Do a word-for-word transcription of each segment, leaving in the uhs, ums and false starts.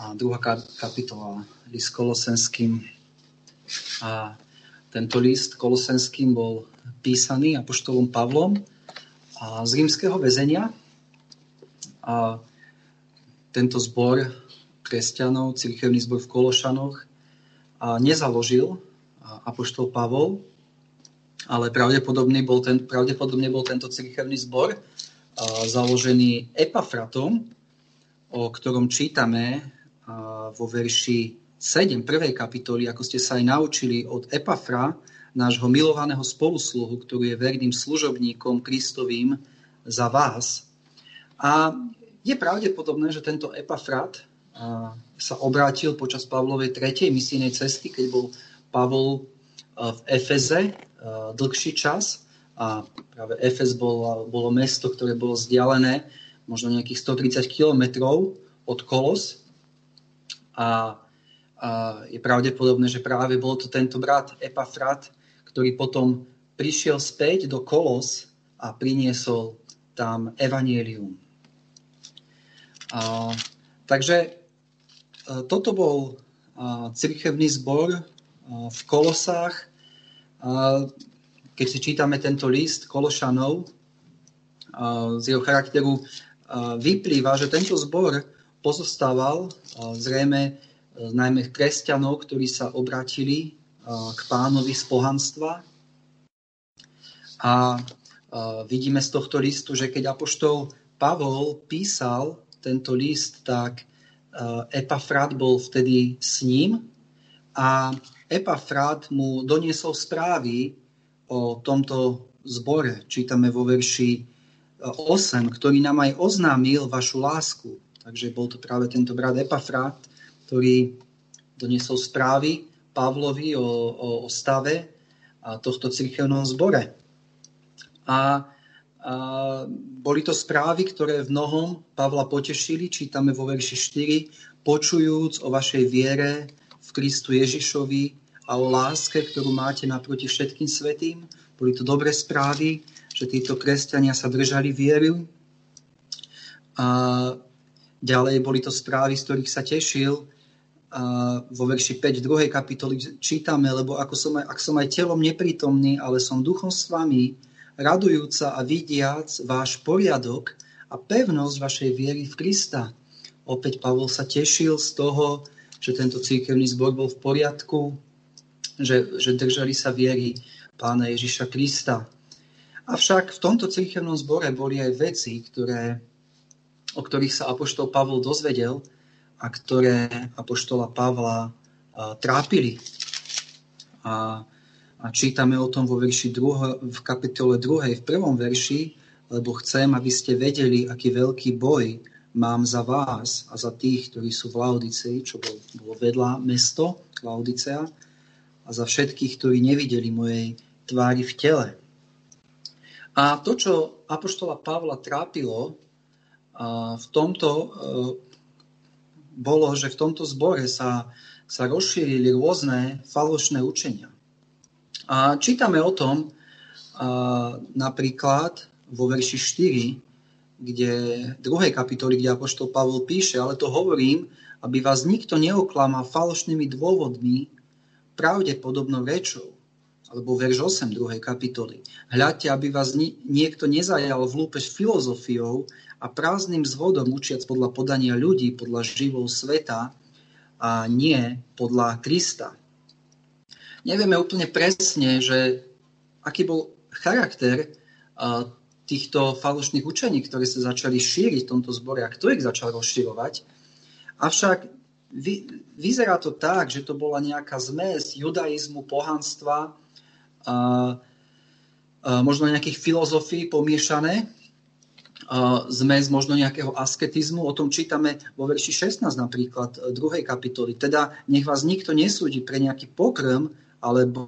a druhá kapitola, list Kolosenským. A tento list Kolosenským bol písaný apoštolom Pavlom a z rímskeho väzenia. A tento zbor kresťanov, cirkevný zbor v Kološanoch, a nezaložil apoštol Pavol, ale pravdepodobne bol, ten, pravdepodobne bol tento cirkevný zbor založený Epafratom, o ktorom čítame vo verši siedmom prvej kapitoly, ako ste sa aj naučili od Epafra, nášho milovaného spolusluhu, ktorý je verným služobníkom Kristovým za vás. A je pravdepodobné, že tento Epafrat sa obrátil počas Pavlovej tretej misijnej cesty, keď bol Pavol v Efeze dlhší čas. A práve Efez bolo, bolo mesto, ktoré bolo vzdialené možno nejakých stotridsať kilometrov od Kolos. A A je pravdepodobné, že práve bol to tento brat Epafrat, ktorý potom prišiel späť do Kolos a priniesol tam evanjelium. A, takže a, toto bol a, cirkevný zbor a, v Kolosách. A, keď si čítame tento list Kološanov, a, z jeho charakteru a, vyplýva, že tento zbor pozostával a, zrejme najmä kresťanov, ktorí sa obratili k Pánovi z pohanstva. A vidíme z tohto listu, že keď apoštol Pavol písal tento list, tak Epafrat bol vtedy s ním a Epafrat mu doniesol správy o tomto zbore. Čítame vo verši ôsmom, ktorý nám aj oznámil vašu lásku. Takže bol to práve tento brat Epafrat, ktorý doniesol správy Pavlovi o, o, o stave tohto cirkevného zbore. A, a boli to správy, ktoré v mnohom Pavla potešili, čítame vo verši štyri, počujúc o vašej viere v Kristu Ježišovi a o láske, ktorú máte naproti všetkým svätým. Boli to dobré správy, že títo kresťania sa držali viery. A ďalej boli to správy, z ktorých sa tešil. A vo verši piatom druhej kapitoly čítame, lebo ako som aj, ak som aj telom neprítomný, ale som duchom s vami, radujúca a vidiac váš poriadok a pevnosť vašej viery v Krista. Opäť Pavol sa tešil z toho, že tento cirkevný zbor bol v poriadku, že, že držali sa viery Pána Ježiša Krista. Avšak v tomto cirkevnom zbore boli aj veci, ktoré, o ktorých sa apoštol Pavol dozvedel a ktoré apoštola Pavla trápili. A, a čítame o tom vo verši druhom, v kapitole druhej, v prvom verši, lebo chcem, aby ste vedeli, aký veľký boj mám za vás a za tých, ktorí sú v Laodicei, čo bol, bolo vedľa mesto Laodicea, a za všetkých, ktorí nevideli mojej tvári v tele. A to, čo apoštola Pavla trápilo v tomto, bolo, že v tomto zbore sa, sa rozšírili rôzne falošné učenia. A čítame o tom a, napríklad vo verši štyri, kde druhej kapitoly, kde apoštol Pavol píše, ale to hovorím, aby vás nikto neoklamal falošnými dôvodmi, pravdepodobnou rečou, alebo verš ôsmom druhej kapitoly. Hľadte, aby vás ni- niekto nezajal v lúpež filozofiou a prázdnym zvodom, učiac podľa podania ľudí, podľa živou sveta a nie podľa Krista. Nevieme úplne presne, že aký bol charakter uh, týchto falošných učení, ktoré sa začali šíriť v tomto zbore a kto ich začal rozširovať. Avšak vy, vyzerá to tak, že to bola nejaká zmes judaizmu, pohanstva a uh, uh, možno nejakých filozofií pomiešané, zmes možno nejakého asketizmu. O tom čítame vo verši šestnástom napríklad druhej kapitoly. Teda nech vás nikto nesúdi pre nejaký pokrm alebo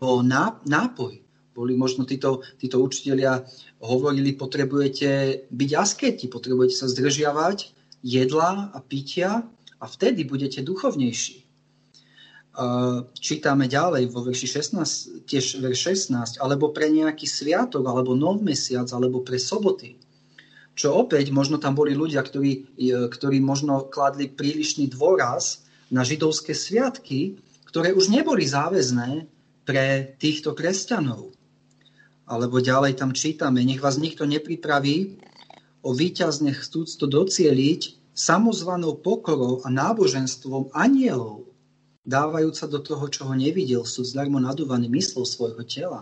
nápoj. Boli možno títo, títo učitelia hovorili, potrebujete byť asketi, potrebujete sa zdržiavať jedla a pitia a vtedy budete duchovnejší. Čítame ďalej vo verši šestnástom, tiež verš šestnásť, alebo pre nejaký sviatok, alebo nov mesiac, alebo pre soboty. Čo opäť, možno tam boli ľudia, ktorí, ktorí možno kladli prílišný dôraz na židovské sviatky, ktoré už neboli záväzné pre týchto kresťanov. Alebo ďalej tam čítame, nech vás nikto nepripraví o víťazne chcúc to docieliť samozvanou pokorou a náboženstvom anielov, dávajúca do toho, čo ho nevidel, sú zdarmo nadúvaný myslou svojho tela.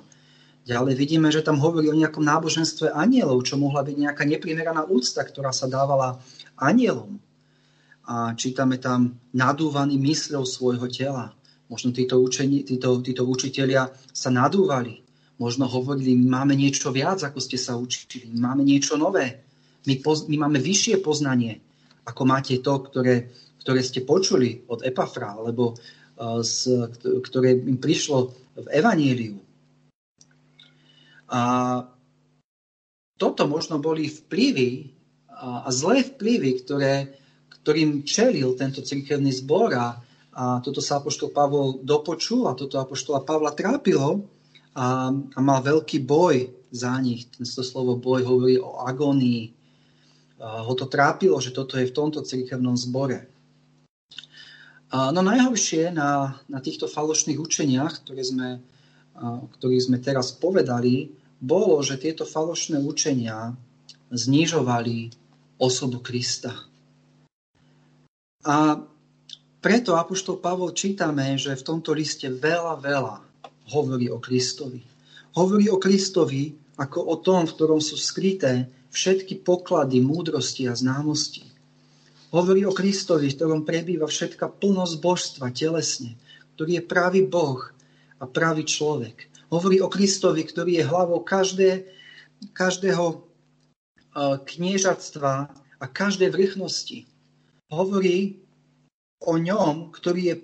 Ďalej vidíme, že tam hovorí o nejakom náboženstve anielov, čo mohla byť nejaká neprimeraná úcta, ktorá sa dávala anielom. A čítame tam nadúvaný mysľou svojho tela. Možno títo, učení, títo, títo učitelia sa nadúvali. Možno hovorili, my máme niečo viac, ako ste sa učili. My máme niečo nové. My, poz, my máme vyššie poznanie, ako máte to, ktoré, ktoré ste počuli od Epafra, alebo uh, z, ktoré im prišlo v Evaníliu. A toto možno boli vplyvy a zlé vplyvy, ktoré, ktorým čelil tento cirkevný zbor a, a toto sa apoštol Pavol dopočul a toto apoštola Pavla trápilo a, a mal veľký boj za nich. To slovo boj hovorí o agónii. A ho to trápilo, že toto je v tomto cirkevnom zbore. A no najhoršie na, na týchto falošných učeniach, ktoré sme ktorý sme teraz povedali, bolo, že tieto falošné učenia znižovali osobu Krista. A preto apoštol Pavol čítame, že v tomto liste veľa, veľa hovorí o Kristovi. Hovorí o Kristovi ako o tom, v ktorom sú skryté všetky poklady múdrosti a známosti. Hovorí o Kristovi, v ktorom prebýva všetka plnosť božstva telesne, ktorý je pravý Boh a pravý človek. Hovorí o Kristovi, ktorý je hlavou každé, každého kniežatstva a každej vrchnosti. Hovorí o ňom, ktorý je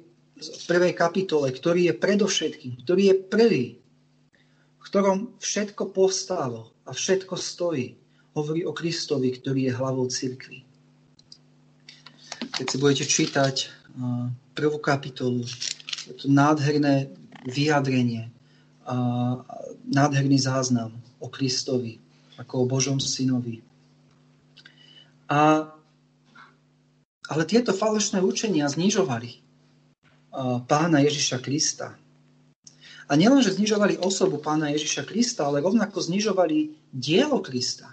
v prvej kapitole, ktorý je predovšetkým, ktorý je prvý, v ktorom všetko povstalo a všetko stojí. Hovorí o Kristovi, ktorý je hlavou cirkvi. Keď si budete čítať prvú kapitolu, je to nádherné vyjadrenie, a nádherný záznam o Kristovi, ako o Božom synovi. A, ale tieto falošné učenia znižovali pána Ježiša Krista. A nielenže znižovali osobu pána Ježiša Krista, ale rovnako znižovali dielo Krista.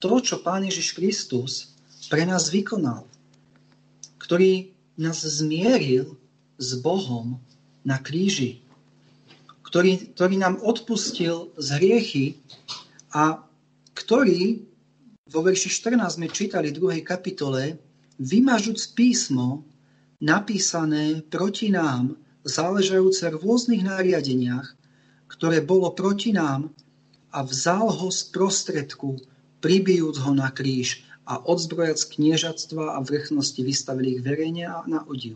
To, čo pán Ježiš Kristus pre nás vykonal, ktorý nás zmieril s Bohom na kríži, Ktorý, ktorý nám odpustil z hriechy a ktorý, vo verši štrnásť sme čítali v druhej kapitole, vymažúc písmo napísané proti nám, záležajúce v rôznych nariadeniach, ktoré bolo proti nám a vzal ho z prostredku, pribijúc ho na kríž a odzbrojac kniežatstva a vrchnosti vystavili ich verejne a na odiv,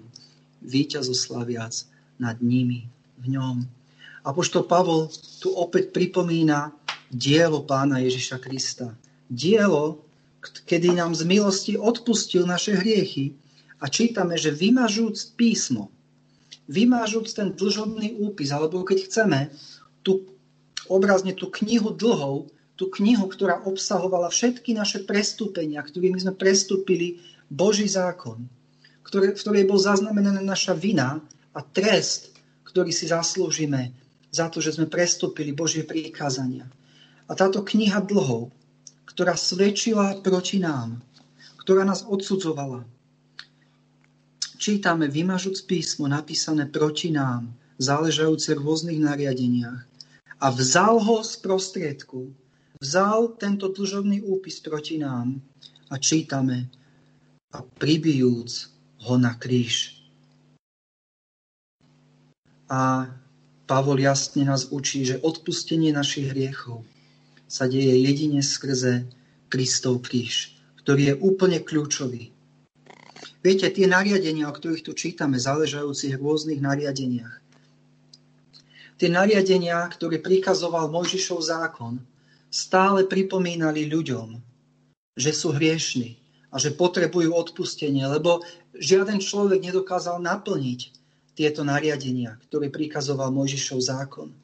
víťazoslaviac nad nimi v ňom. Apoštol Pavol tu opäť pripomína dielo pána Ježiša Krista. Dielo, kedy nám z milosti odpustil naše hriechy a čítame, že vymažúc písmo, vymažúc ten dlžobný úpis, alebo keď chceme, tú, obrazne tú knihu dlhov, tú knihu, ktorá obsahovala všetky naše prestúpenia, ktorými sme prestúpili Boží zákon, ktoré, v ktorej bol zaznamenaná naša vina a trest, ktorý si zaslúžime za to, že sme prestúpili Božie prikázania. A táto kniha dlhov, ktorá svedčila proti nám, ktorá nás odsudzovala. Čítame vymažúc písmo napísané proti nám, záležajúce v rôznych nariadeniach. A vzal ho z prostriedku, vzal tento dlžobný úpis proti nám a čítame a pribijúc ho na kríž. A Pavol jasne nás učí, že odpustenie našich hriechov sa deje jedine skrze Kristov kríž, ktorý je úplne kľúčový. Viete, tie nariadenia, o ktorých tu čítame, záležajúcich v rôznych nariadeniach, tie nariadenia, ktoré prikazoval Mojžišov zákon, stále pripomínali ľuďom, že sú hriešni a že potrebujú odpustenie, lebo žiaden človek nedokázal naplniť tieto nariadenia, ktoré prikazoval Mojžišov zákon.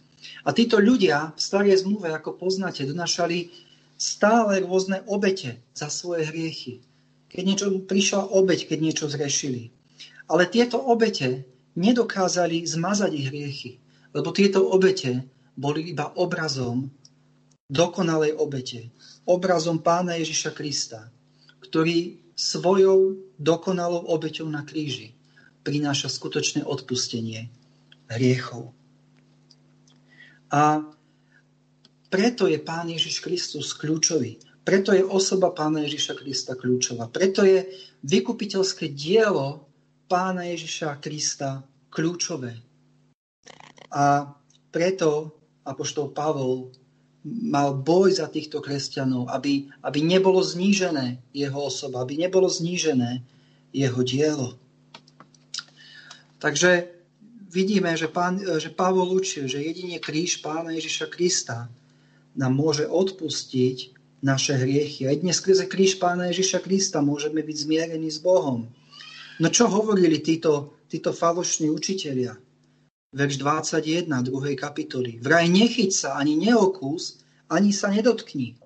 A títo ľudia v starej zmluve, ako poznáte, donášali stále rôzne obete za svoje hriechy. Keď niečo prišla obeť, keď niečo zrešili. Ale tieto obete nedokázali zmazať ich hriechy, lebo tieto obete boli iba obrazom dokonalej obete, obrazom Pána Ježiša Krista, ktorý svojou dokonalou obeťou na kríži prináša skutočné odpustenie hriechov. A preto je Pán Ježiš Kristus kľúčový. Preto je osoba Pána Ježiša Krista kľúčová. Preto je vykupiteľské dielo Pána Ježiša Krista kľúčové. A preto apoštol Pavol mal boj za týchto kresťanov, aby, aby nebolo znížené jeho osoba, aby nebolo znížené jeho dielo. Takže vidíme, že, pán, že Pavol učil, že jedine kríž Pána Ježiša Krista nám môže odpustiť naše hriechy. A dnes skrze kríž Pána Ježiša Krista môžeme byť zmierení s Bohom. No čo hovorili títo, títo falošní učitelia? Verš dvadsaťjeden druhej kapitoly. Vraj nechyť sa, ani neokús, ani sa nedotkni.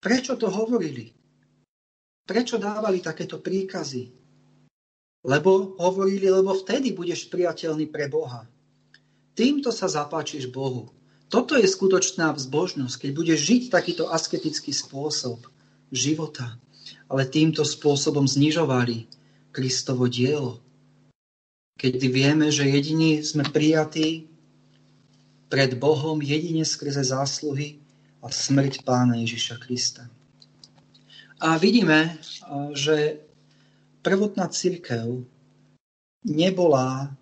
Prečo to hovorili? Prečo dávali takéto príkazy? Lebo hovorili, lebo vtedy budeš priateľný pre Boha. Týmto sa zapáčiš Bohu. Toto je skutočná vzbožnosť, keď budeš žiť takýto asketický spôsob života. Ale týmto spôsobom znižovali Kristovo dielo. Keď vieme, že jedine sme prijatí pred Bohom, jedine skrze zásluhy a smrť Pána Ježiša Krista. A vidíme, že prvotná cirkev nebola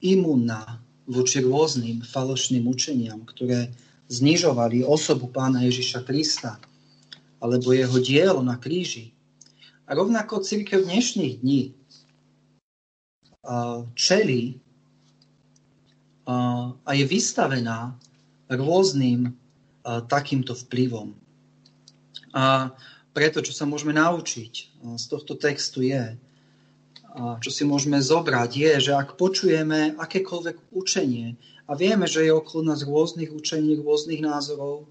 imunná voči rôznym falošným učeniam, ktoré znižovali osobu Pána Ježiša Krista alebo jeho dielo na kríži. A rovnako cirkev dnešných dní čelí a je vystavená rôznym takýmto vplyvom. A preto, čo sa môžeme naučiť z tohto textu je, a čo si môžeme zobrať, je, že ak počujeme akékoľvek učenie a vieme, že je okolo nás rôznych učení, rôznych názorov,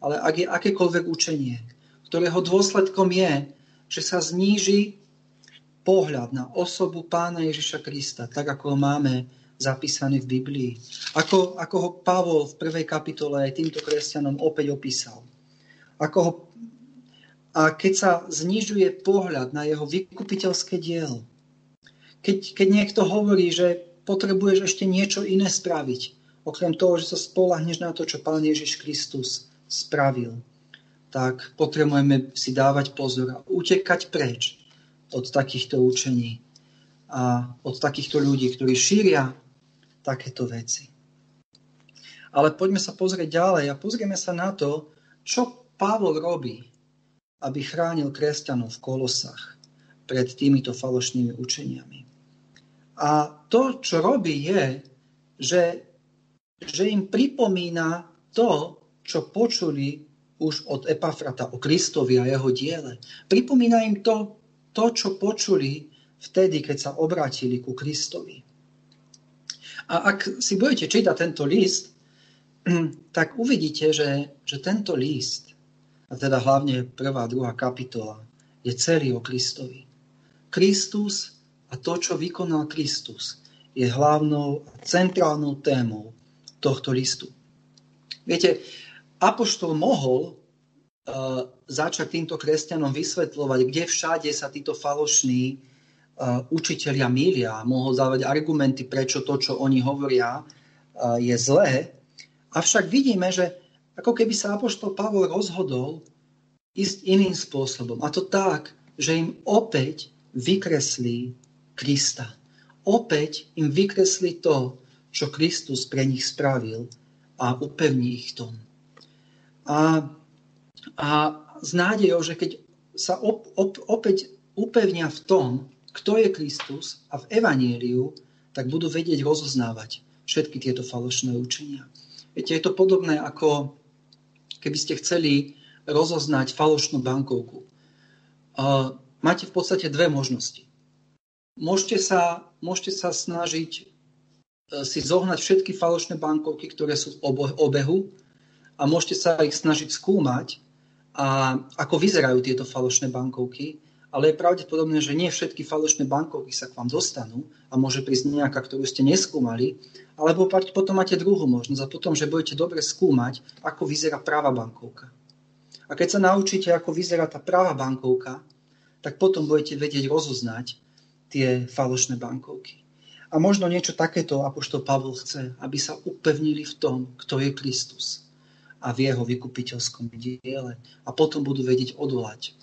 ale ak je akékoľvek učenie, ktorého dôsledkom je, že sa zníži pohľad na osobu Pána Ježiša Krista, tak ako ho máme zapísaný v Biblii. Ako, ako ho Pavol v prvej kapitole aj týmto kresťanom opäť opísal. Ako ho, a keď sa znižuje pohľad na jeho vykupiteľské dielo, Keď, keď niekto hovorí, že potrebuješ ešte niečo iné spraviť, okrem toho, že sa spoľahneš na to, čo Pán Ježiš Kristus spravil, tak potrebujeme si dávať pozor a utekať preč od takýchto učení a od takýchto ľudí, ktorí šíria takéto veci. Ale poďme sa pozrieť ďalej a pozrieme sa na to, čo Pavol robí, aby chránil kresťanov v Kolosách pred týmito falošnými učeniami. A to, čo robí, je, že, že im pripomína to, čo počuli už od Epafrata o Kristovi a jeho diele. Pripomína im to, to čo počuli vtedy, keď sa obrátili ku Kristovi. A ak si budete čítať tento list, tak uvidíte, že, že tento list, a teda hlavne prvá, druhá kapitola, je celý o Kristovi. Kristus a to, čo vykonal Kristus, je hlavnou a centrálnou témou tohto listu. Viete, apoštol mohol uh, začať týmto kresťanom vysvetľovať, kde všade sa títo falošní uh, učitelia mýlia. Mohol dávať argumenty, prečo to, čo oni hovoria, uh, je zlé. Avšak vidíme, že ako keby sa apoštol Pavol rozhodol ísť iným spôsobom. A to tak, že im opäť vykreslí Krista. Opäť im vykreslí to, čo Kristus pre nich spravil a upevní ich tom. A, a s nádejou, že keď sa op, op, opäť upevnia v tom, kto je Kristus a v evanjeliu, tak budú vedieť rozoznávať všetky tieto falošné učenia. Viete, je to podobné, ako keby ste chceli rozoznať falošnú bankovku. Uh, máte v podstate dve možnosti. Môžete sa, môžete sa snažiť uh, si zohnať všetky falošné bankovky, ktoré sú v obe- obehu a môžete sa ich snažiť skúmať a ako vyzerajú tieto falošné bankovky, ale je pravdepodobné, že nie všetky falošné bankovky sa k vám dostanú a môže prísť nejaká, ktorú ste neskúmali, alebo potom máte druhú možnosť a potom, že budete dobre skúmať, ako vyzerá práva bankovka. A keď sa naučíte, ako vyzerá tá práva bankovka, tak potom budete vedieť rozoznať tie falošné bankovky. A možno niečo takéto apoštol Pavol chce, aby sa upevnili v tom, kto je Kristus a v jeho vykupiteľskom diele. A potom budú vedieť odvolať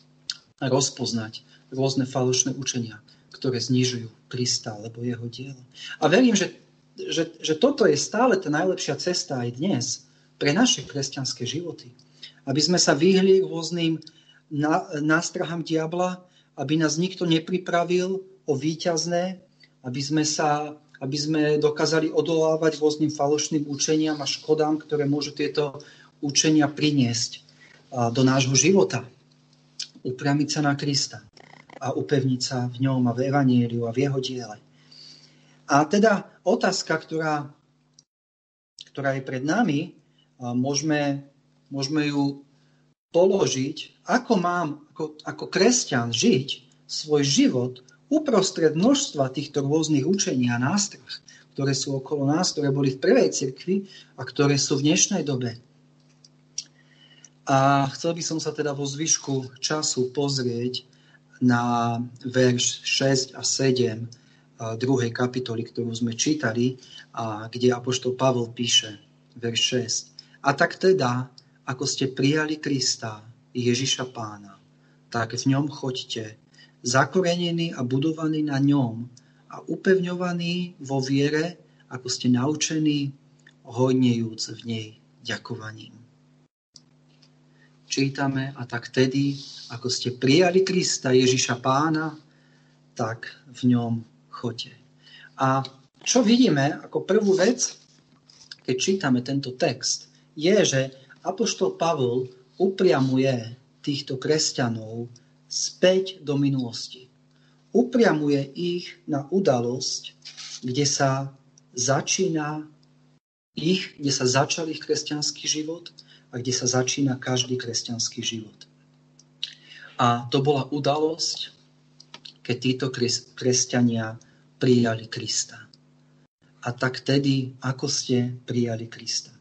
a rozpoznať rôzne falošné učenia, ktoré znižujú Krista alebo jeho dielo. A verím, že, že, že toto je stále tá najlepšia cesta aj dnes pre naše kresťanské životy. Aby sme sa vyhli rôznym nástrahám diabla, aby nás nikto nepripravil o víťazné, aby sme, sa, aby sme dokázali odolávať rôznym falošným učeniam a škodám, ktoré môžu tieto učenia priniesť do nášho života. Upriamiť sa na Krista a upevniť sa v ňom a v evanjeliu a v jeho diele. A teda otázka, ktorá, ktorá je pred nami, môžeme, môžeme ju položiť, ako mám ako, ako kresťan žiť svoj život uprostred množstva týchto rôznych učení a nástrah, ktoré sú okolo nás, ktoré boli v prvej cirkvi a ktoré sú v dnešnej dobe. A chcel by som sa teda vo zvyšku času pozrieť na verš šesť a sedem druhej kapitoly, ktorú sme čítali, a kde apoštol Pavol píše, verš šesť. A tak teda, ako ste prijali Krista, Ježiša Pána, tak v ňom choďte, zakorenení a budovaní na ňom a upevňovaní vo viere, ako ste naučení, hojnejúc v nej ďakovaním. Čítame, a tak tedy, ako ste prijali Krista, Ježiša Pána, tak v ňom choďte. A čo vidíme ako prvú vec, keď čítame tento text, je, že apoštol Pavol upriamuje týchto kresťanov späť do minulosti. Upriamuje ich na udalosť, kde sa začína ich, kde sa začal ich kresťanský život, a kde sa začína každý kresťanský život. A to bola udalosť, keď títo kresťania prijali Krista. A tak tedy, ako ste prijali Krista.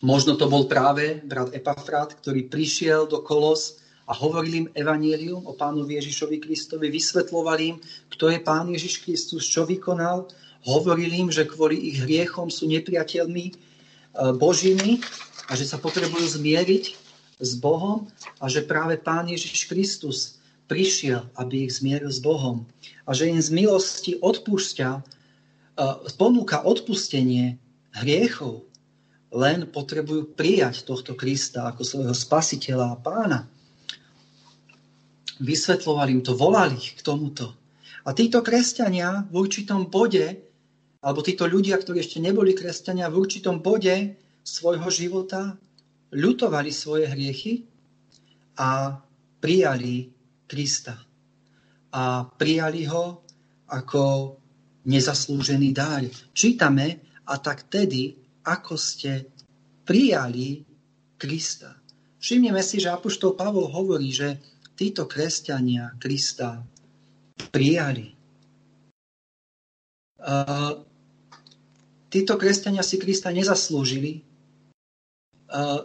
Možno to bol práve brat Epafrát, ktorý prišiel do Kolos a hovoril im evanjelium o Pánovi Ježišovi Kristovi, vysvetľoval im, kto je Pán Ježiš Kristus, čo vykonal, hovoril im, že kvôli ich hriechom sú nepriateľmi Božími, a že sa potrebujú zmieriť s Bohom a že práve Pán Ježiš Kristus prišiel, aby ich zmieril s Bohom a že im z milosti odpúšťa, ponúka odpustenie hriechov. Len potrebujú prijať tohto Krista ako svojho spasiteľa a pána. Vysvetľovali im to, volali ich k tomuto. A títo kresťania v určitom bode, alebo títo ľudia, ktorí ešte neboli kresťania, v určitom bode svojho života ľutovali svoje hriechy a prijali Krista. A prijali ho ako nezaslúžený dar. Čítame, a tak tedy, ako ste prijali Krista. Všimneme si, že apoštol Pavol hovorí, že títo kresťania Krista prijali. Uh, títo kresťania si Krista nezaslúžili, Uh,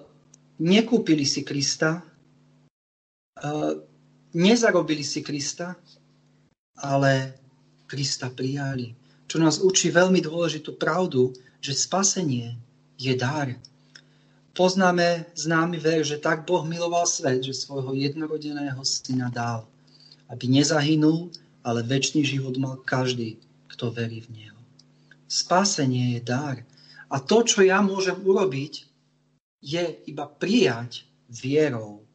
nekúpili si Krista, uh, nezarobili si Krista, ale Krista prijali. Čo nás učí veľmi dôležitú pravdu, že spasenie je dar. Poznáme známy verš, že tak Boh miloval svet, že svojho jednorodeného syna dal, aby nezahynul, ale večný život mal každý, kto verí v neho. Spasenie je dar. A to, čo ja môžem urobiť, je iba prijať vierou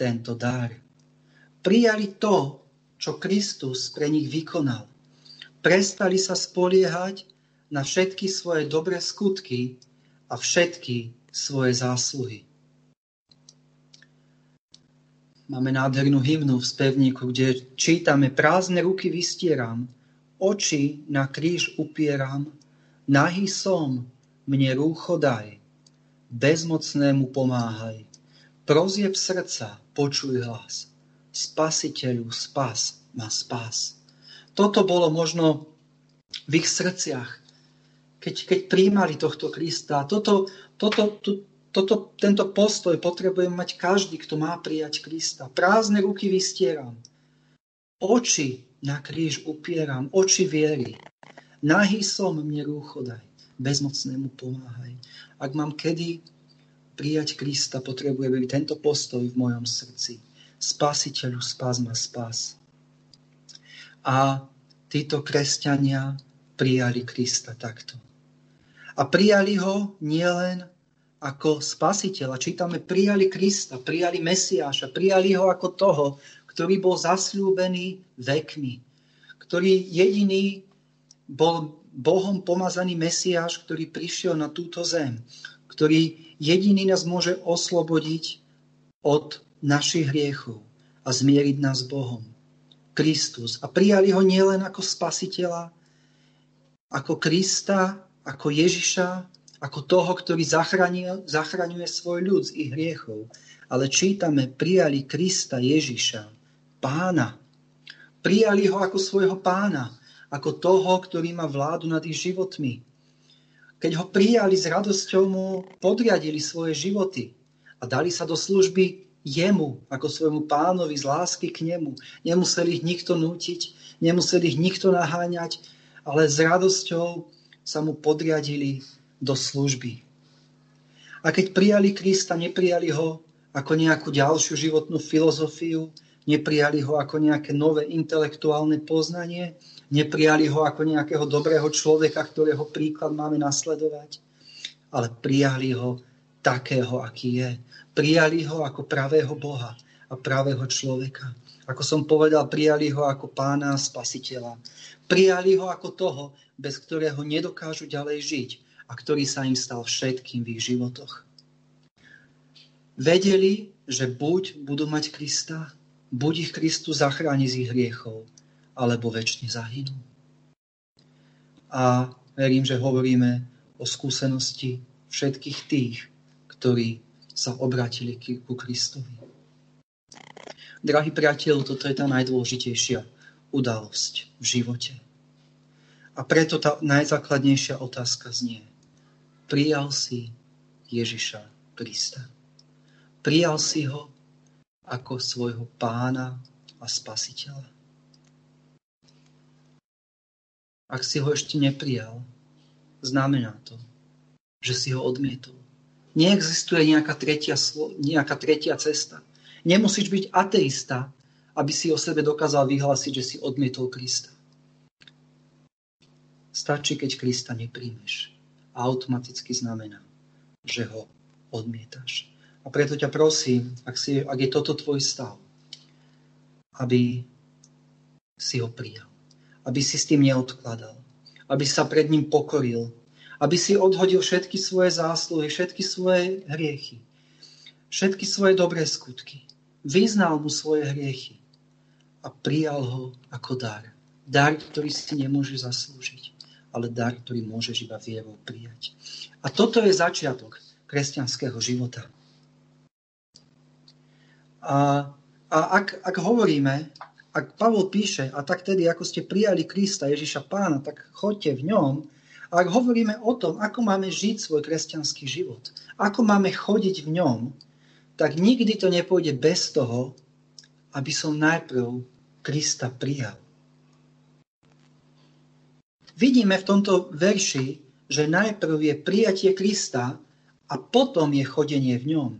tento dar. Prijali to, čo Kristus pre nich vykonal. Prestali sa spoliehať na všetky svoje dobré skutky a všetky svoje zásluhy. Máme nádhernú hymnu v spevníku, kde čítame: prázdne ruky vystieram, oči na kríž upieram, nahý som, mne rúcho daj, bezmocnému pomáhaj. prozieb srdca počuj hlas. Spasiteľu, spas ma spas. Toto bolo možno v ich srdciach, keď, keď príjmali tohto Krista. Toto, toto, to, toto, tento postoj potrebuje mať každý, kto má prijať Krista. Prázdne ruky vystieram. Oči na kríž upieram, oči viery. Nahý som, mne rúcho daj. Bezmocnému pomáhaj. Ak mám kedy prijať Krista, potrebujem tento postoj v mojom srdci. Spasiteľu, spás ma, spás. A títo kresťania prijali Krista takto. A prijali ho nielen ako spasiteľa. Čítame, prijali Krista, prijali Mesiáša, prijali ho ako toho, ktorý bol zasľúbený vekmi, ktorý jediný bol Bohom pomazaný Mesiáš, ktorý prišiel na túto zem, ktorý jediný nás môže oslobodiť od našich hriechov a zmieriť nás s Bohom. Kristus. A prijali ho nielen ako spasiteľa, ako Krista, ako Ježiša, ako toho, ktorý zachraňuje svoj ľud z ich hriechov. Ale čítame, prijali Krista Ježiša, Pána. Prijali ho ako svojho Pána, ako toho, ktorý má vládu nad ich životmi. Keď ho prijali s radosťou, mu podriadili svoje životy a dali sa do služby jemu, ako svojmu Pánovi, z lásky k nemu. Nemuseli ich nikto nútiť, nemuseli ich nikto naháňať, ale s radosťou sa mu podriadili do služby. A keď prijali Krista, neprijali ho ako nejakú ďalšiu životnú filozofiu, neprijali ho ako nejaké nové intelektuálne poznanie, neprijali ho ako nejakého dobrého človeka, ktorého príklad máme nasledovať, ale prijali ho takého, aký je. Prijali ho ako pravého Boha a pravého človeka. Ako som povedal, prijali ho ako Pána a Spasiteľa. Prijali ho ako toho, bez ktorého nedokážu ďalej žiť a ktorý sa im stal všetkým v ich životoch. Vedeli, že buď budú mať Krista, buď ich Kristus zachráni z ich hriechov, alebo večne zahynú. A verím, že hovoríme o skúsenosti všetkých tých, ktorí sa obrátili ku Kristovi. Drahí priatelia, toto je tá najdôležitejšia udalosť v živote. A preto tá najzákladnejšia otázka znie: prijal si Ježiša Krista? Prijal si ho ako svojho Pána a Spasiteľa? Ak si ho ešte neprijal, znamená to, že si ho odmietol. Neexistuje nejaká tretia, nejaká tretia cesta. Nemusíš byť ateista, aby si o sebe dokázal vyhlásiť, že si odmietol Krista. Stačí, keď Krista nepríjmeš. A automaticky znamená, že ho odmietaš. A preto ťa prosím, ak, si, ak je toto tvoj stav, aby si ho prijal. Aby si s tým neodkladal. Aby sa pred ním pokoril. Aby si odhodil všetky svoje zásluhy, všetky svoje hriechy. Všetky svoje dobré skutky. Vyznal mu svoje hriechy. A prijal ho ako dar. Dar, ktorý si nemôže zaslúžiť. Ale dar, ktorý môžeš iba vierou prijať. A toto je začiatok kresťanského života. A, a ak, ak hovoríme, ak Pavol píše, a tak tedy, ako ste prijali Krista, Ježiša Pána, tak choďte v ňom. A ak hovoríme o tom, ako máme žiť svoj kresťanský život, ako máme chodiť v ňom, tak nikdy to nepôjde bez toho, aby som najprv Krista prijal. Vidíme v tomto verši, že najprv je prijatie Krista a potom je chodenie v ňom.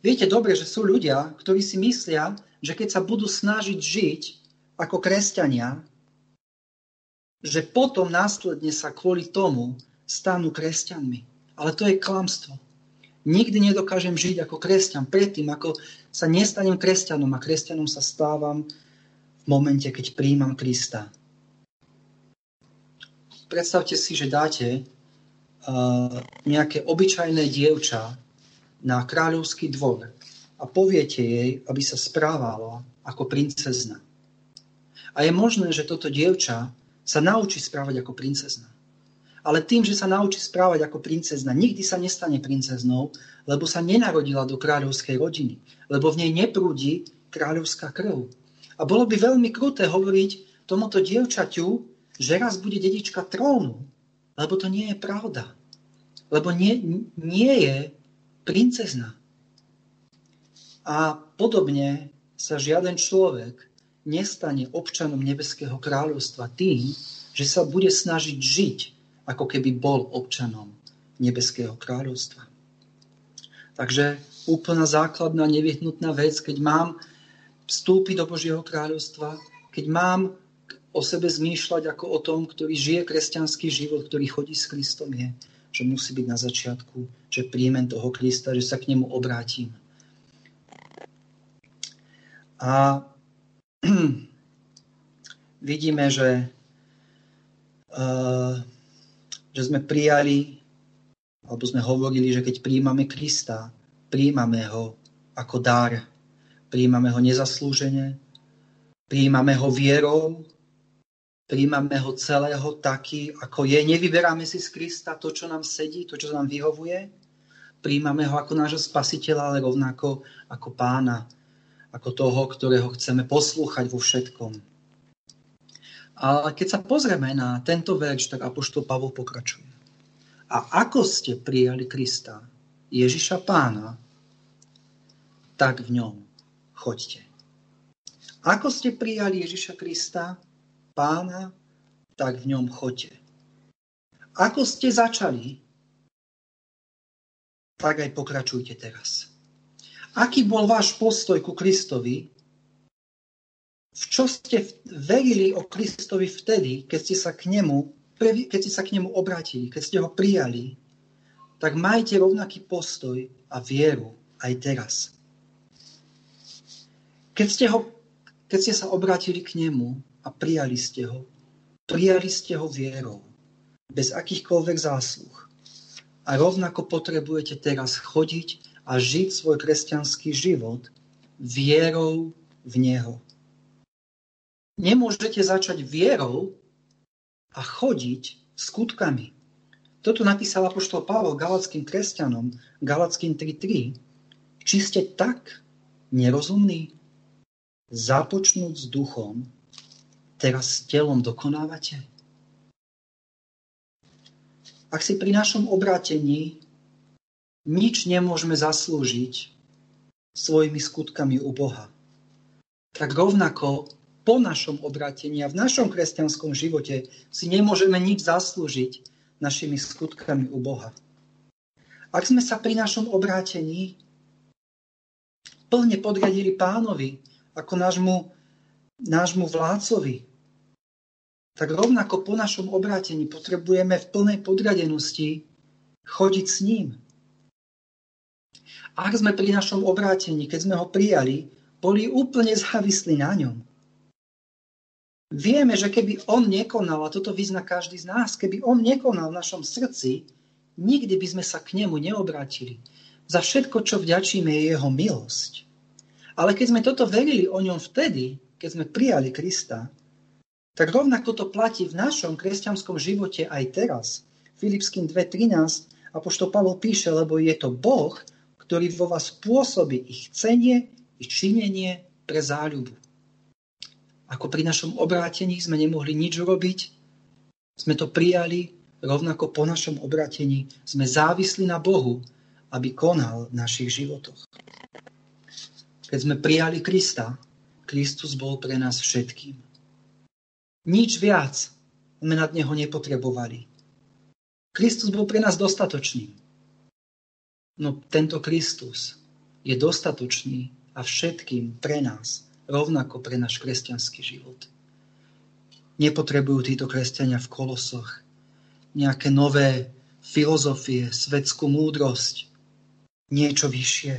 Viete dobre, že sú ľudia, ktorí si myslia, že keď sa budú snažiť žiť ako kresťania, že potom následne sa kvôli tomu stanú kresťanmi. Ale to je klamstvo. Nikdy nedokážem žiť ako kresťan predtým, ako sa nestanem kresťanom, a kresťanom sa stávam v momente, keď prijímam Krista. Predstavte si, že dáte uh, nejaké obyčajné dievča na kráľovský dvor a poviete jej, aby sa správala ako princezna. A je možné, že toto dievča sa naučí správať ako princezna. A ale tým, že sa naučí správať ako princezna. Nikdy sa nestane princeznou, lebo sa nenarodila do kráľovskej rodiny, lebo v nej neprúdi kráľovská krv. A bolo by veľmi kruté hovoriť tomuto dievčaťu, že raz bude dedička trónu, lebo to nie je pravda. Lebo nie, nie je princezna. A podobne sa žiaden človek nestane občanom Nebeského kráľovstva tým, že sa bude snažiť žiť, ako keby bol občanom Nebeského kráľovstva. Takže úplná základná, nevyhnutná vec, keď mám vstúpiť do Božieho kráľovstva, keď mám o sebe zmýšľať ako o tom, ktorý žije kresťanský život, ktorý chodí s Kristom, je, že musí byť na začiatku, že príjmem toho Krista, že sa k nemu obrátim. A vidíme, že, uh, že sme prijali, alebo sme hovorili, že keď prijímame Krista, prijímame ho ako dar, prijímame ho nezaslúžene, prijímame ho vierou, prijímame ho celého taký, ako je. Nevyberáme si z Krista to, čo nám sedí, to, čo nám vyhovuje. Prijímame ho ako nášho spasiteľa, ale rovnako ako pána, ako toho, ktorého chceme poslúchať vo všetkom. Ale keď sa pozrieme na tento verš, tak apoštol Pavol pokračuje. A ako ste prijali Krista, Ježiša Pána, tak v ňom choďte. Ako ste prijali Ježiša Krista, Pána, tak v ňom choďte. Ako ste začali, tak aj pokračujte teraz. Aký bol váš postoj ku Kristovi? V čo ste verili o Kristovi vtedy, keď ste sa k nemu, keď ste sa k nemu obratili, keď ste ho prijali, tak majte rovnaký postoj a vieru aj teraz. Keď ste ho, keď ste sa obratili k nemu a prijali ste ho, prijali ste ho vierou, bez akýchkoľvek zásluh. A rovnako potrebujete teraz chodiť a žiť svoj kresťanský život vierou v Neho. Nemôžete začať vierou a chodiť skutkami. Toto napísal apoštol Pavol galackým kresťanom, Galackým tri tri. Či ste tak nerozumní, započnúť s duchom, teraz s telom dokonávate? Ak si pri našom obrátení nič nemôžeme zaslúžiť svojimi skutkami u Boha, tak rovnako po našom obrátení a v našom kresťanskom živote si nemôžeme nič zaslúžiť našimi skutkami u Boha. Ak sme sa pri našom obrátení plne podriadili Pánovi ako nášmu, nášmu vládcovi, tak rovnako po našom obrátení potrebujeme v plnej podriadenosti chodiť s ním. Ak sme pri našom obrátení, keď sme ho prijali, boli úplne závislí na ňom. Vieme, že keby on nekonal, a toto vyzná každý z nás, keby on nekonal v našom srdci, nikdy by sme sa k nemu neobrátili. Za všetko, čo vďačíme, je jeho milosť. Ale keď sme toto verili o ňom vtedy, keď sme prijali Krista, tak rovnako to platí v našom kresťanskom živote aj teraz. Filipským dva trinásť apoštol Pavol píše, lebo je to Boh, ktorý vo vás pôsobí i chcenie, i činenie pre záľubu. Ako pri našom obrátení sme nemohli nič urobiť, sme to prijali, rovnako po našom obrátení sme závisli na Bohu, aby konal v našich životoch. Keď sme prijali Krista, Kristus bol pre nás všetkým. Nič viac sme nad neho nepotrebovali. Kristus bol pre nás dostatočný. No tento Kristus je dostatočný a všetkým pre nás, rovnako pre náš kresťanský život. Nepotrebujú títo kresťania v Kolosoch nejaké nové filozofie, svetskú múdrosť, niečo vyššie.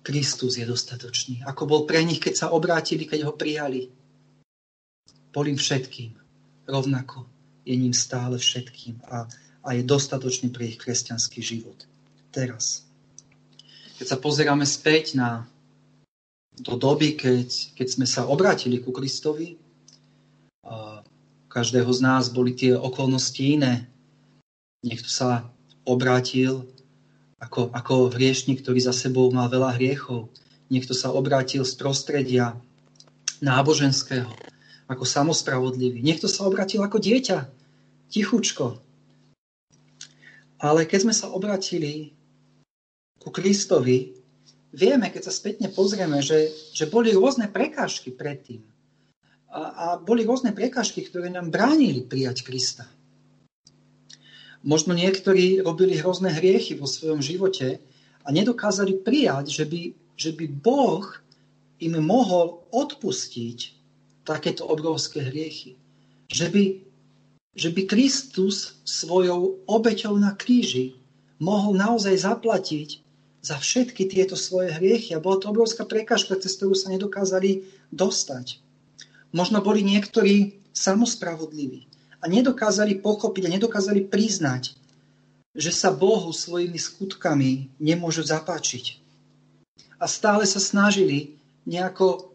Kristus je dostatočný. Ako bol pre nich, keď sa obrátili, keď ho prijali. Bol im všetkým. Rovnako je ním stále všetkým a, a je dostatočný pre ich kresťanský život. Teraz. Keď sa pozeráme späť na do doby, keď, keď sme sa obrátili ku Kristovi, a každého z nás boli tie okolnosti iné. Niekto sa obrátil ako, ako hriešnik, ktorý za sebou mal veľa hriechov. Niekto sa obrátil z prostredia náboženského, ako samospravodlivý. Niekto sa obrátil ako dieťa, tichučko. Ale keď sme sa obrátili ku Kristovi, vieme, keď sa spätne pozrieme, že, že boli rôzne prekážky predtým. A, a boli rôzne prekážky, ktoré nám bránili prijať Krista. Možno niektorí robili hrozné hriechy vo svojom živote a nedokázali prijať, že by, že by Boh im mohol odpustiť takéto obrovské hriechy. Že by že by Kristus svojou obeťou na kríži mohol naozaj zaplatiť za všetky tieto svoje hriechy. A bola to obrovská prekážka, cez ktorú sa nedokázali dostať. Možno boli niektorí samospravodliví a nedokázali pochopiť a nedokázali priznať, že sa Bohu svojimi skutkami nemôžu zapáčiť. A stále sa snažili nejako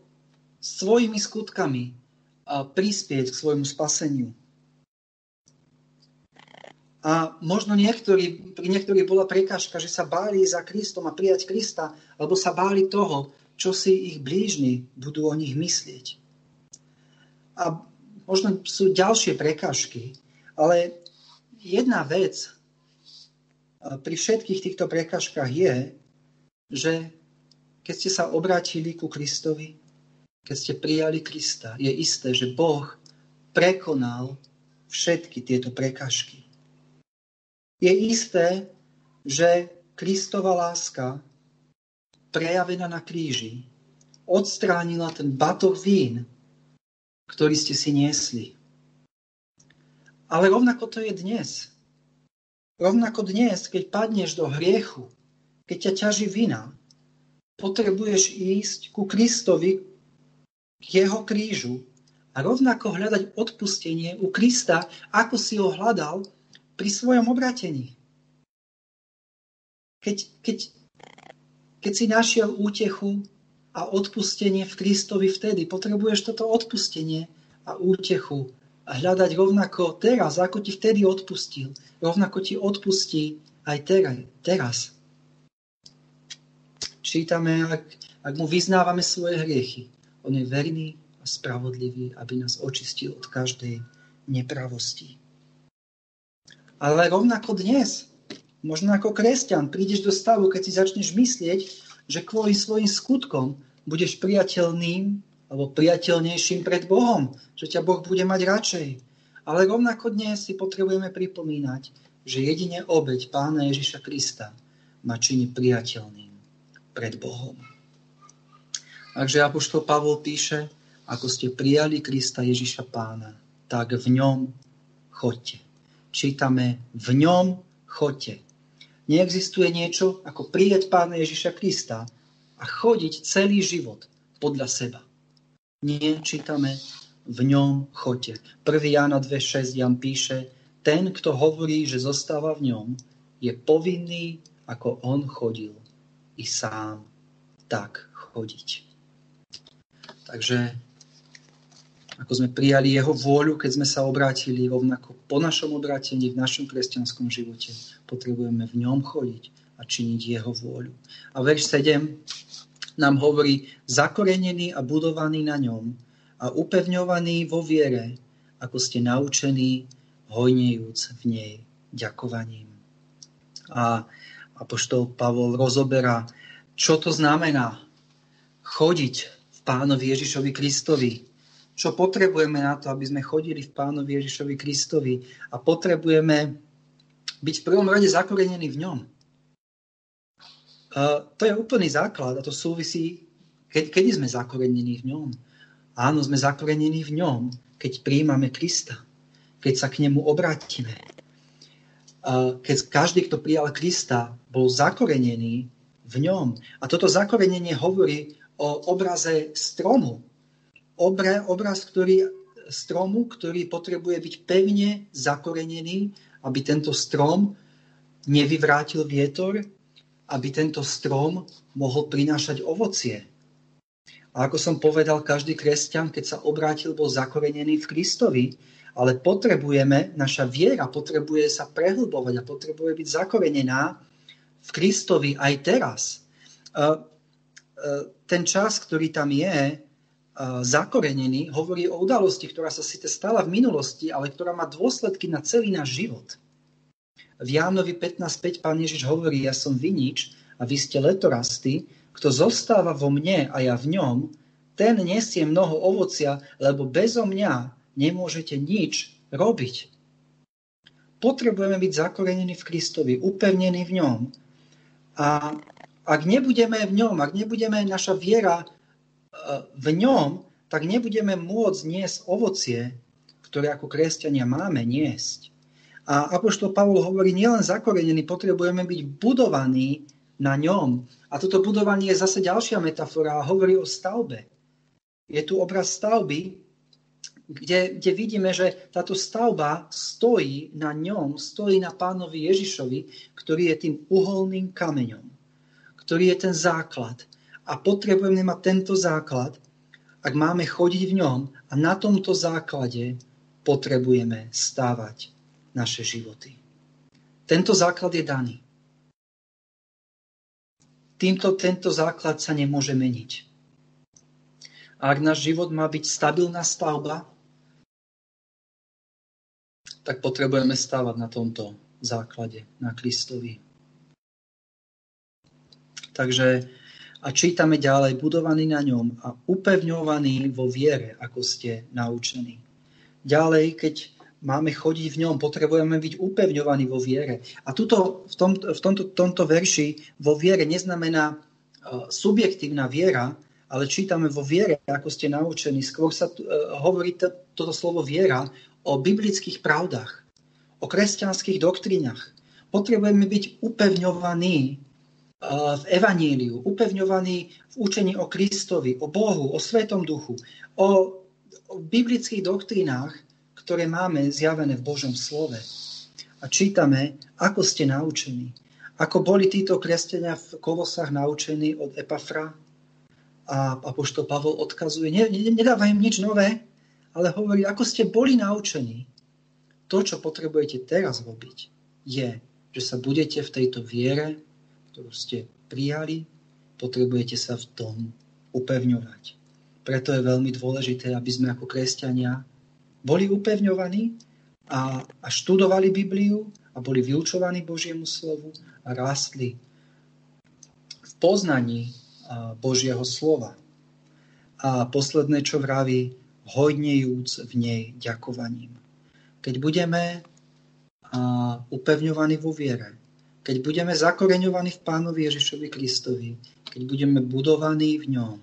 svojimi skutkami prispieť k svojmu spaseniu. A možno niektorí, pri niektorých bola prekážka, že sa báli za Kristom a prijať Krista, alebo sa báli toho, čo si ich blížni budú o nich myslieť. A možno sú ďalšie prekážky, ale jedna vec pri všetkých týchto prekážkach je, že keď ste sa obrátili ku Kristovi, keď ste prijali Krista, je isté, že Boh prekonal všetky tieto prekážky. Je isté, že Kristova láska, prejavená na kríži, odstránila ten batoh vín, ktorý ste si niesli. Ale rovnako to je dnes. Rovnako dnes, keď padneš do hriechu, keď ťa ťaží vina, potrebuješ ísť ku Kristovi, k jeho krížu a rovnako hľadať odpustenie u Krista, ako si ho hľadal pri svojom obratení. Keď, keď, keď si našiel útechu a odpustenie v Kristovi vtedy, potrebuješ toto odpustenie a útechu a hľadať rovnako teraz, ako ti vtedy odpustil. Rovnako ti odpustí aj teraz. Čítame, ak, ak mu vyznávame svoje hriechy. On je verný a spravodlivý, aby nás očistil od každej nepravosti. Ale rovnako dnes, možno ako kresťan, prídeš do stavu, keď si začneš myslieť, že kvôli svojim skutkom budeš priateľným alebo priateľnejším pred Bohom, že ťa Boh bude mať radšej. Ale rovnako dnes si potrebujeme pripomínať, že jedine obeť Pána Ježiša Krista ma činí priateľným pred Bohom. Takže apoštol Pavol píše, ako ste prijali Krista Ježiša Pána, tak v ňom choďte. Čítame, v ňom choďte. Neexistuje niečo, ako prijať Pána Ježiša Krista a chodiť celý život podľa seba. Nie, čítame, v ňom choďte. prvá Jána dva šesť Jan píše, ten, kto hovorí, že zostáva v ňom, je povinný, ako on chodil, i sám tak chodiť. Takže ako sme prijali jeho vôľu, keď sme sa obrátili, rovnako po našom obrátení, v našom kresťanskom živote, potrebujeme v ňom chodiť a činiť jeho vôľu. A verš sedem nám hovorí, zakorenený a budovaný na ňom a upevňovaný vo viere, ako ste naučení, hojnejúc v nej ďakovaním. A apoštol Pavol rozoberá, čo to znamená chodiť v Pánovi Ježišovi Kristovi. Čo potrebujeme na to, aby sme chodili v Pánovi Ježišovi Kristovi a potrebujeme byť v prvom rade zakorenení v ňom. Uh, to je úplný základ a to súvisí, keď, kedy sme zakorenení v ňom. Áno, sme zakorenení v ňom, keď prijímame Krista, keď sa k nemu obrátime. Uh, keď každý, kto prijal Krista, bol zakorenený v ňom. A toto zakorenenie hovorí o obraze stromu, obraz ktorý, stromu, ktorý potrebuje byť pevne zakorenený, aby tento strom nevyvrátil vietor, aby tento strom mohol prinášať ovocie. A ako som povedal, každý kresťan, keď sa obrátil, bol zakorenený v Kristovi ale potrebujeme, naša viera potrebuje sa prehlbovať a potrebuje byť zakorenená v Kristovi aj teraz. Ten čas, ktorý tam je zakorenený, hovorí o udalosti, ktorá sa síce stala v minulosti, ale ktorá má dôsledky na celý náš život. V Jánovi pätnásť päť Pán Ježiš hovorí: ja som vinič a vy ste letorasty, kto zostáva vo mne a ja v ňom, ten nesie mnoho ovocia, lebo bezo mňa nemôžete nič robiť. Potrebujeme byť zakorenení v Kristovi, upevnení v ňom. A ak nebudeme v ňom, ak nebudeme naša viera v ňom, tak nebudeme môcť niesť ovocie, ktoré ako kresťania máme niesť. A apoštol Pavol hovorí, nielen zakorenení, potrebujeme byť budovaní na ňom. A toto budovanie je zase ďalšia metafora a hovorí o stavbe. Je tu obraz stavby, kde, kde vidíme, že táto stavba stojí na ňom, stojí na Pánovi Ježišovi, ktorý je tým uholným kameňom, ktorý je ten základ. A potrebujeme mať tento základ, ak máme chodiť v ňom, a na tomto základe potrebujeme stávať naše životy. Tento základ je daný. Týmto, tento základ sa nemôže meniť. A ak náš život má byť stabilná stavba, tak potrebujeme stávať na tomto základe, na Kristovi. Takže a čítame ďalej, budovaný na ňom a upevňovaný vo viere, ako ste naučení. Ďalej, keď máme chodiť v ňom, potrebujeme byť upevňovaní vo viere. A tuto, v, tom, v tomto, tomto verši vo viere neznamená uh, subjektívna viera, ale čítame vo viere, ako ste naučení. Skôr sa tu, uh, hovorí t- toto slovo viera o biblických pravdách, o kresťanských doktrínach. Potrebujeme byť upevňovaní uh, v evaníliu, upevňovaní v učení o Kristovi, o Bohu, o Svätom Duchu, o, o biblických doktrínach, ktoré máme zjavené v Božom slove. A čítame, ako ste naučení. Ako boli títo kresťania v Kolosách naučení od Epafra. A apoštol Pavol odkazuje, ne, ne, nedáva im nič nové, ale hovorí, ako ste boli naučení. To, čo potrebujete teraz robiť, je, že sa budete v tejto viere, ktorú ste prijali, potrebujete sa v tom upevňovať. Preto je veľmi dôležité, aby sme ako kresťania boli upevňovaní a, a študovali Bibliu a boli vyučovaní Božiemu slovu a rástli v poznaní Božieho slova. A posledné, čo vraví, hojnejúc v nej ďakovaním. Keď budeme a, upevňovaní vo viere, keď budeme zakoreňovaní v Pánovi Ježišovi Kristovi, keď budeme budovaní v ňom,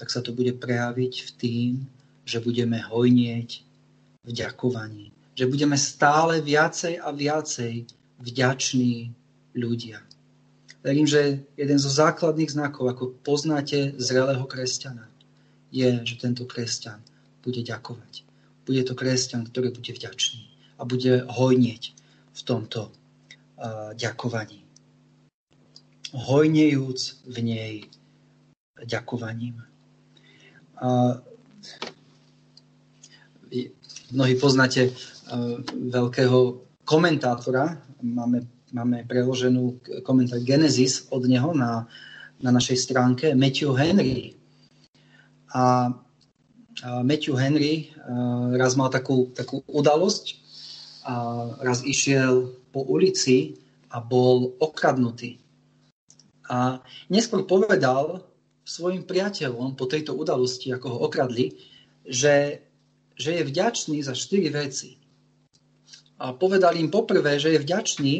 tak sa to bude prejaviť v tým, že budeme hojnieť v ďakovaní. Že budeme stále viacej a viacej vďační ľudia. Verím, že jeden zo základných znakov, ako poznáte zrelého kresťana, je, že tento kresťan bude ďakovať. Bude to kresťan, ktorý bude vďačný a bude hojnieť v tomto uh, ďakovaní. Hojnejúc v nej ďakovaním. Uh, Mnohí poznáte uh, veľkého komentátora, máme, máme preloženú komentár Genesis od neho na, na našej stránke, Matthew Henry. A, a Matthew Henry uh, raz mal takú, takú udalosť, a raz išiel po ulici a bol okradnutý. A neskôr povedal svojim priateľom po tejto udalosti, ako ho okradli, že že je vďačný za štyri veci. A povedal im poprvé, že je vďačný,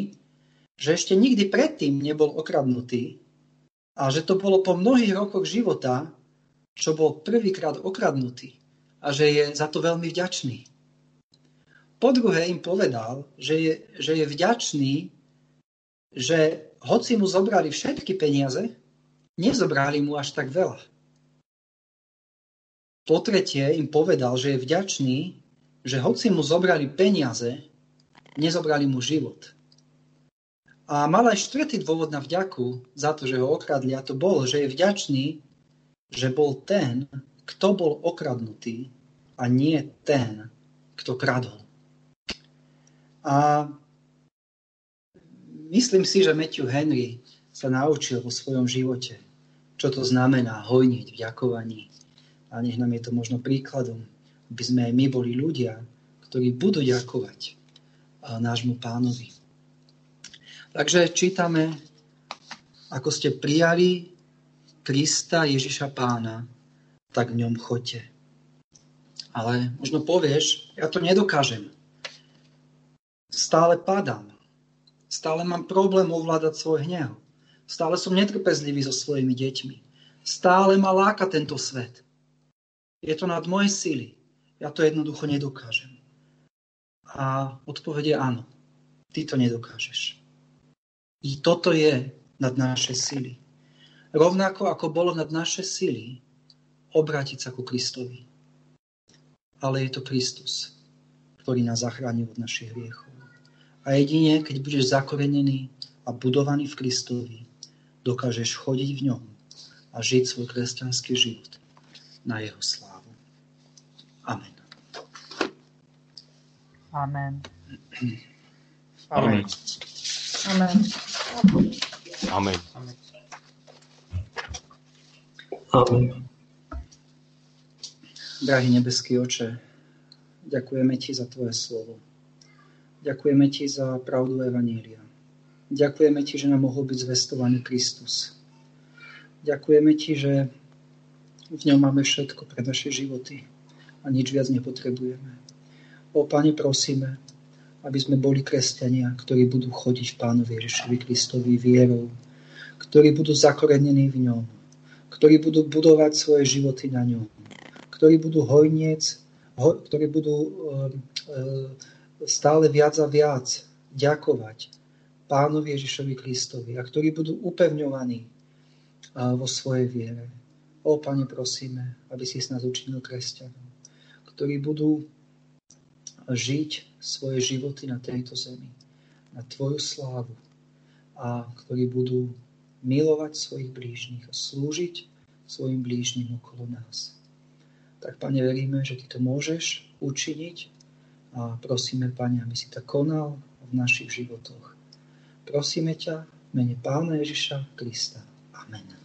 že ešte nikdy predtým nebol okradnutý a že to bolo po mnohých rokoch života, čo bol prvýkrát okradnutý a že je za to veľmi vďačný. Po druhé im povedal, že je, že je vďačný, že hoci mu zobrali všetky peniaze, nezobrali mu až tak veľa. Po tretie im povedal, že je vďačný, že hoci mu zobrali peniaze, nezobrali mu život. A mal aj štvrtý dôvod na vďaku za to, že ho okradli, a to bol, že je vďačný, že bol ten, kto bol okradnutý, a nie ten, kto kradol. A myslím si, že Matthew Henry sa naučil vo svojom živote, čo to znamená hojniť v ďakovaní. A nech nám je to možno príkladom, aby sme aj my boli ľudia, ktorí budú ďakovať nášmu Pánovi. Takže čítame, ako ste prijali Krista Ježiša Pána, tak v ňom choďte. Ale možno povieš, ja to nedokážem. Stále padám. Stále mám problém ovládať svoj hnev. Stále som netrpezlivý so svojimi deťmi. Stále ma láka tento svet. Je to nad moje sily. Ja to jednoducho nedokážem. A odpovede áno. Ty to nedokážeš. I toto je nad naše sily. Rovnako ako bolo nad naše sily obrátiť sa ku Kristovi. Ale je to Kristus, ktorý nás zachránil od našich hriechov. A jedine, keď budeš zakorenený a budovaný v Kristovi, dokážeš chodiť v ňom a žiť svoj kresťanský život na jeho slávu. Amen. Amen. Amen. Amen. Amen. Amen. Drahý nebeský Oče, ďakujeme Ti za Tvoje slovo. Ďakujeme Ti za pravdu Evanília. Ďakujeme Ti, že nám mohol byť zvestovaný Kristus. Ďakujeme Ti, že v ňom máme všetko pre naše životy a nič viac nepotrebujeme. O Pane, prosíme, aby sme boli kresťania, ktorí budú chodiť v Pánovi Ježišovi Kristovi vierou, ktorí budú zakorenení v ňom, ktorí budú budovať svoje životy na ňom, ktorí budú hojniec, ho, ktorí budú e, e, stále viac a viac ďakovať Pánovi Ježišovi Kristovi a ktorí budú upevňovaní a, vo svojej viere. O Pane, prosíme, aby si s nás učinil kresťanom, ktorí budú žiť svoje životy na tejto zemi, na Tvoju slávu a ktorí budú milovať svojich blížnych a slúžiť svojim blížnym okolo nás. Tak, Pane, veríme, že Ty to môžeš učiniť a prosíme, Pane, aby si to konal v našich životoch. Prosíme ťa v mene Pána Ježiša Krista. Amen.